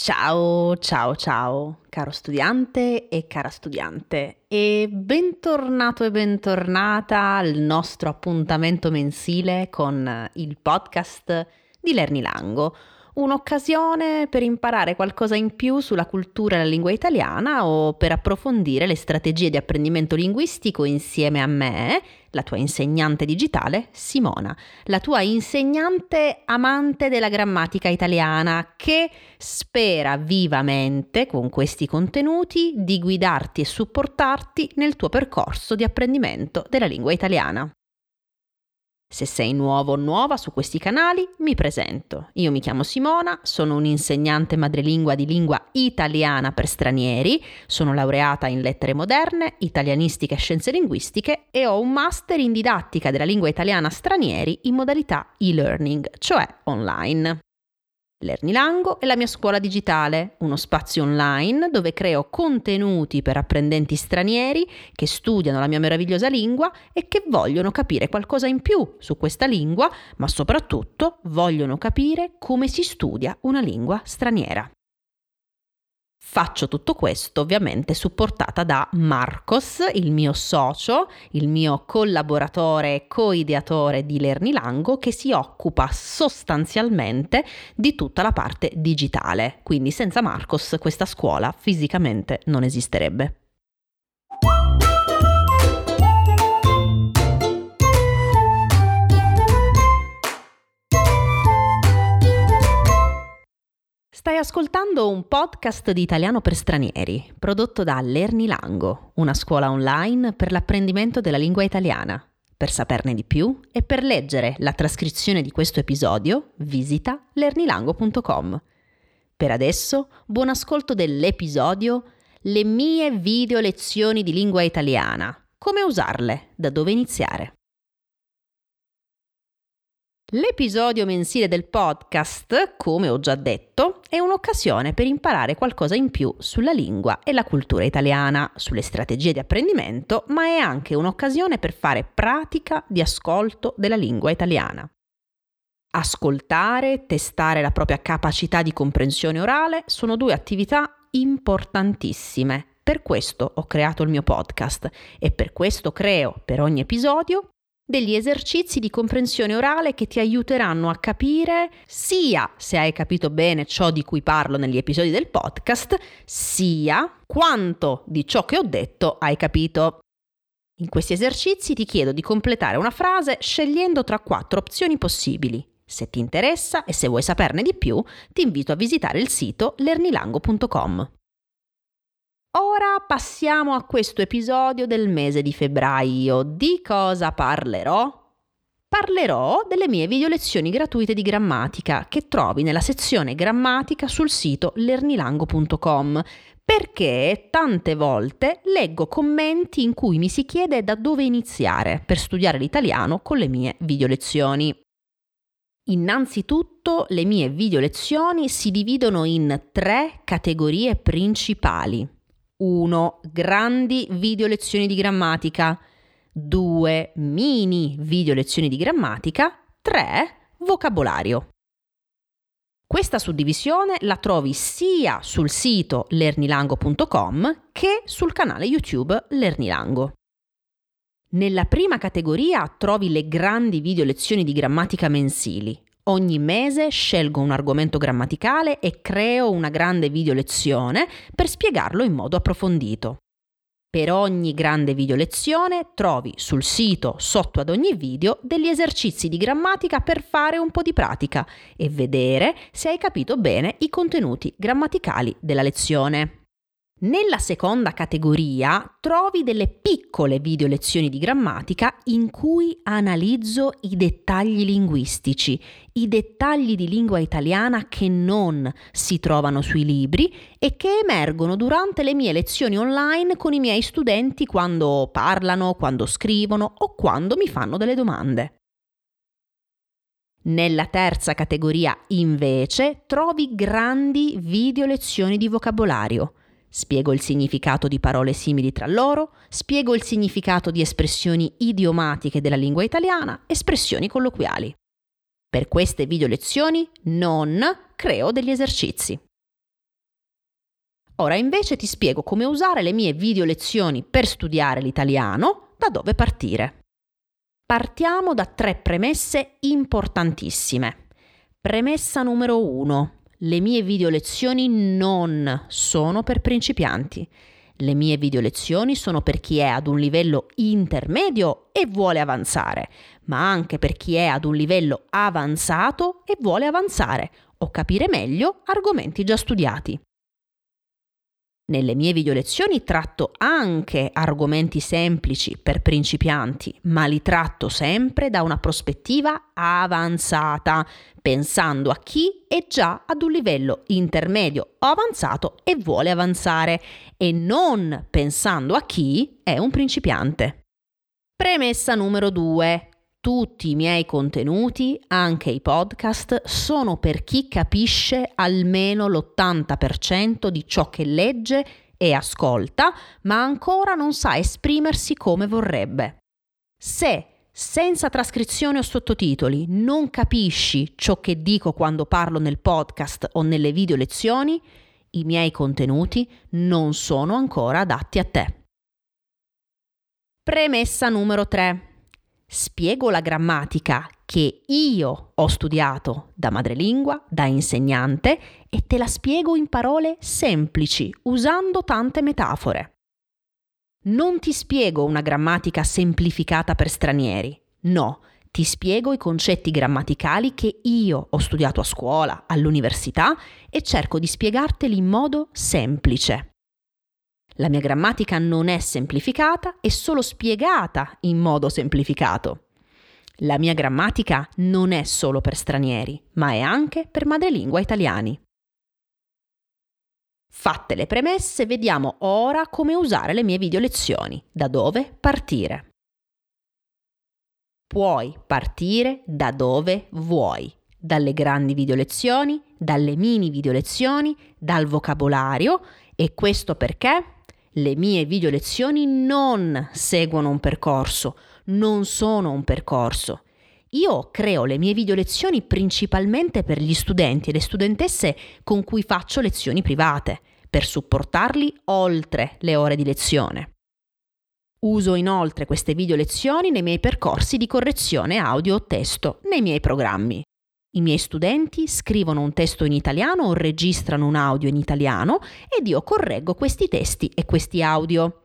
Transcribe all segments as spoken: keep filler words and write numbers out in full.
Ciao, ciao, ciao, caro studiante e cara studiante e bentornato e bentornata al nostro appuntamento mensile con il podcast di LearniLango, un'occasione per imparare qualcosa in più sulla cultura e la lingua italiana o per approfondire le strategie di apprendimento linguistico insieme a me, la tua insegnante digitale Simona, la tua insegnante amante della grammatica italiana che spera vivamente con questi contenuti di guidarti e supportarti nel tuo percorso di apprendimento della lingua italiana. Se sei nuovo o nuova su questi canali, mi presento. Io mi chiamo Simona, sono un'insegnante madrelingua di lingua italiana per stranieri, sono laureata in lettere moderne, italianistica e scienze linguistiche e ho un master in didattica della lingua italiana stranieri in modalità e-learning, cioè online. LearniLango è la mia scuola digitale, uno spazio online dove creo contenuti per apprendenti stranieri che studiano la mia meravigliosa lingua e che vogliono capire qualcosa in più su questa lingua, ma soprattutto vogliono capire come si studia una lingua straniera. Faccio tutto questo ovviamente supportata da Marcos, il mio socio, il mio collaboratore e coideatore di LearniLango, che si occupa sostanzialmente di tutta la parte digitale. Quindi senza Marcos questa scuola fisicamente non esisterebbe. Stai ascoltando un podcast di italiano per stranieri, prodotto da LearniLango, una scuola online per l'apprendimento della lingua italiana. Per saperne di più e per leggere la trascrizione di questo episodio, visita learnilango punto com. Per adesso, buon ascolto dell'episodio Le mie video lezioni di lingua italiana. Come usarle? Da dove iniziare? L'episodio mensile del podcast, come ho già detto, è un'occasione per imparare qualcosa in più sulla lingua e la cultura italiana, sulle strategie di apprendimento, ma è anche un'occasione per fare pratica di ascolto della lingua italiana. Ascoltare, testare la propria capacità di comprensione orale sono due attività importantissime. Per questo ho creato il mio podcast e per questo creo, per ogni episodio, degli esercizi di comprensione orale che ti aiuteranno a capire sia se hai capito bene ciò di cui parlo negli episodi del podcast, sia quanto di ciò che ho detto hai capito. In questi esercizi ti chiedo di completare una frase scegliendo tra quattro opzioni possibili. Se ti interessa e se vuoi saperne di più, ti invito a visitare il sito learnilango punto com. Ora passiamo a questo episodio del mese di febbraio. Di cosa parlerò? Parlerò delle mie video lezioni gratuite di grammatica che trovi nella sezione grammatica sul sito learnilango punto com, perché tante volte leggo commenti in cui mi si chiede da dove iniziare per studiare l'italiano con le mie video lezioni. Innanzitutto le mie video lezioni si dividono in tre categorie principali. uno Grandi video lezioni di grammatica, due Mini video lezioni di grammatica, tre Vocabolario. Questa suddivisione la trovi sia sul sito learnilango punto com che sul canale YouTube LearniLango. Nella prima categoria trovi le grandi video lezioni di grammatica mensili. Ogni mese scelgo un argomento grammaticale e creo una grande video lezione per spiegarlo in modo approfondito. Per ogni grande video lezione trovi sul sito, sotto ad ogni video, degli esercizi di grammatica per fare un po' di pratica e vedere se hai capito bene i contenuti grammaticali della lezione. Nella seconda categoria trovi delle piccole video lezioni di grammatica in cui analizzo i dettagli linguistici, i dettagli di lingua italiana che non si trovano sui libri e che emergono durante le mie lezioni online con i miei studenti quando parlano, quando scrivono o quando mi fanno delle domande. Nella terza categoria, invece, trovi grandi video lezioni di vocabolario. Spiego il significato di parole simili tra loro, spiego il significato di espressioni idiomatiche della lingua italiana, espressioni colloquiali. Per queste video lezioni non creo degli esercizi. Ora invece ti spiego come usare le mie video lezioni per studiare l'italiano, da dove partire. Partiamo da tre premesse importantissime. Premessa numero uno. Le mie video lezioni non sono per principianti. Le mie video lezioni sono per chi è ad un livello intermedio e vuole avanzare, ma anche per chi è ad un livello avanzato e vuole avanzare o capire meglio argomenti già studiati. Nelle mie video lezioni tratto anche argomenti semplici per principianti, ma li tratto sempre da una prospettiva avanzata, pensando a chi è già ad un livello intermedio o avanzato e vuole avanzare, e non pensando a chi è un principiante. Premessa numero due. Tutti i miei contenuti, anche i podcast, sono per chi capisce almeno l'ottanta per cento di ciò che legge e ascolta, ma ancora non sa esprimersi come vorrebbe. Se, senza trascrizione o sottotitoli, non capisci ciò che dico quando parlo nel podcast o nelle video lezioni, i miei contenuti non sono ancora adatti a te. Premessa numero tre. Spiego la grammatica che io ho studiato da madrelingua, da insegnante, e te la spiego in parole semplici, usando tante metafore. Non ti spiego una grammatica semplificata per stranieri, no, ti spiego i concetti grammaticali che io ho studiato a scuola, all'università, e cerco di spiegarteli in modo semplice. La mia grammatica non è semplificata, è solo spiegata in modo semplificato. La mia grammatica non è solo per stranieri, ma è anche per madrelingua italiani. Fatte le premesse, vediamo ora come usare le mie video lezioni, da dove partire. Puoi partire da dove vuoi. Dalle grandi video lezioni, dalle mini video lezioni, dal vocabolario, e questo perché le mie video lezioni non seguono un percorso, non sono un percorso. Io creo le mie video lezioni principalmente per gli studenti e le studentesse con cui faccio lezioni private, per supportarli oltre le ore di lezione. Uso inoltre queste video lezioni nei miei percorsi di correzione audio o testo, nei miei programmi. I miei studenti scrivono un testo in italiano o registrano un audio in italiano ed io correggo questi testi e questi audio.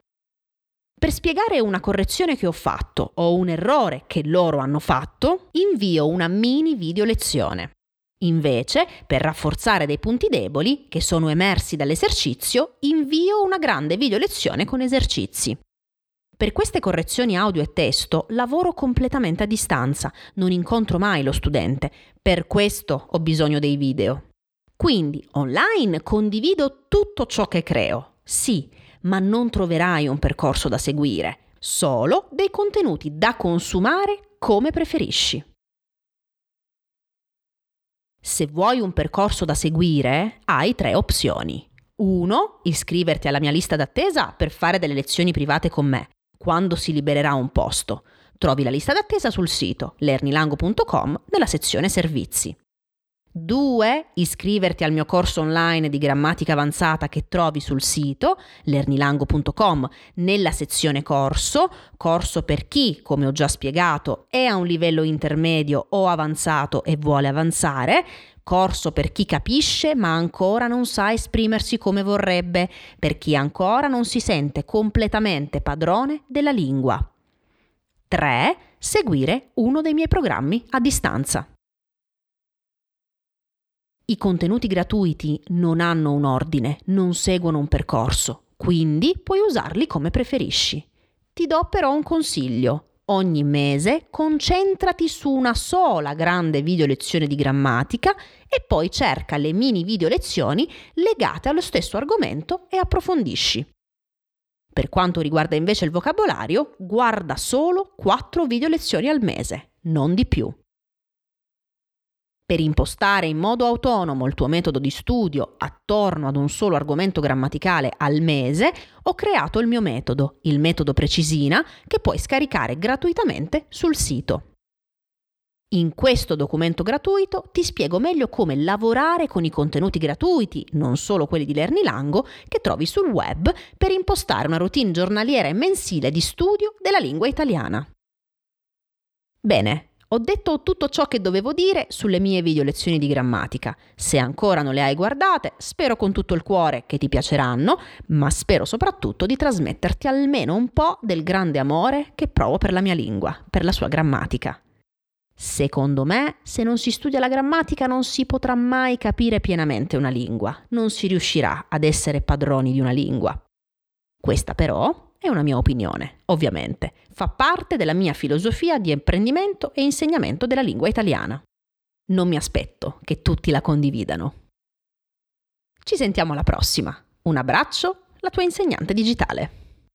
Per spiegare una correzione che ho fatto o un errore che loro hanno fatto, invio una mini video lezione. Invece, per rafforzare dei punti deboli che sono emersi dall'esercizio, invio una grande video lezione con esercizi. Per queste correzioni audio e testo lavoro completamente a distanza, non incontro mai lo studente, per questo ho bisogno dei video. Quindi online condivido tutto ciò che creo, sì, ma non troverai un percorso da seguire, solo dei contenuti da consumare come preferisci. Se vuoi un percorso da seguire, hai tre opzioni. uno. Iscriverti alla mia lista d'attesa per fare delle lezioni private con me. Quando si libererà un posto. Trovi la lista d'attesa sul sito learnilango punto com nella sezione servizi. due. Iscriverti al mio corso online di grammatica avanzata che trovi sul sito learnilango punto com nella sezione corso, corso per chi, come ho già spiegato, è a un livello intermedio o avanzato e vuole avanzare, corso per chi capisce ma ancora non sa esprimersi come vorrebbe, per chi ancora non si sente completamente padrone della lingua. tre. Seguire uno dei miei programmi a distanza. I contenuti gratuiti non hanno un ordine, non seguono un percorso, quindi puoi usarli come preferisci. Ti do però un consiglio. Ogni mese concentrati su una sola grande video lezione di grammatica e poi cerca le mini video lezioni legate allo stesso argomento e approfondisci. Per quanto riguarda invece il vocabolario, guarda solo quattro video lezioni al mese, non di più. Per impostare in modo autonomo il tuo metodo di studio attorno ad un solo argomento grammaticale al mese, ho creato il mio metodo, il metodo Precisina, che puoi scaricare gratuitamente sul sito. In questo documento gratuito ti spiego meglio come lavorare con i contenuti gratuiti, non solo quelli di LearniLango, che trovi sul web per impostare una routine giornaliera e mensile di studio della lingua italiana. Bene, ho detto tutto ciò che dovevo dire sulle mie video lezioni di grammatica. Se ancora non le hai guardate, spero con tutto il cuore che ti piaceranno, ma spero soprattutto di trasmetterti almeno un po' del grande amore che provo per la mia lingua, per la sua grammatica. Secondo me, se non si studia la grammatica non si potrà mai capire pienamente una lingua, non si riuscirà ad essere padroni di una lingua. Questa però è una mia opinione, ovviamente, fa parte della mia filosofia di apprendimento e insegnamento della lingua italiana. Non mi aspetto che tutti la condividano. Ci sentiamo alla prossima. Un abbraccio, la tua insegnante digitale.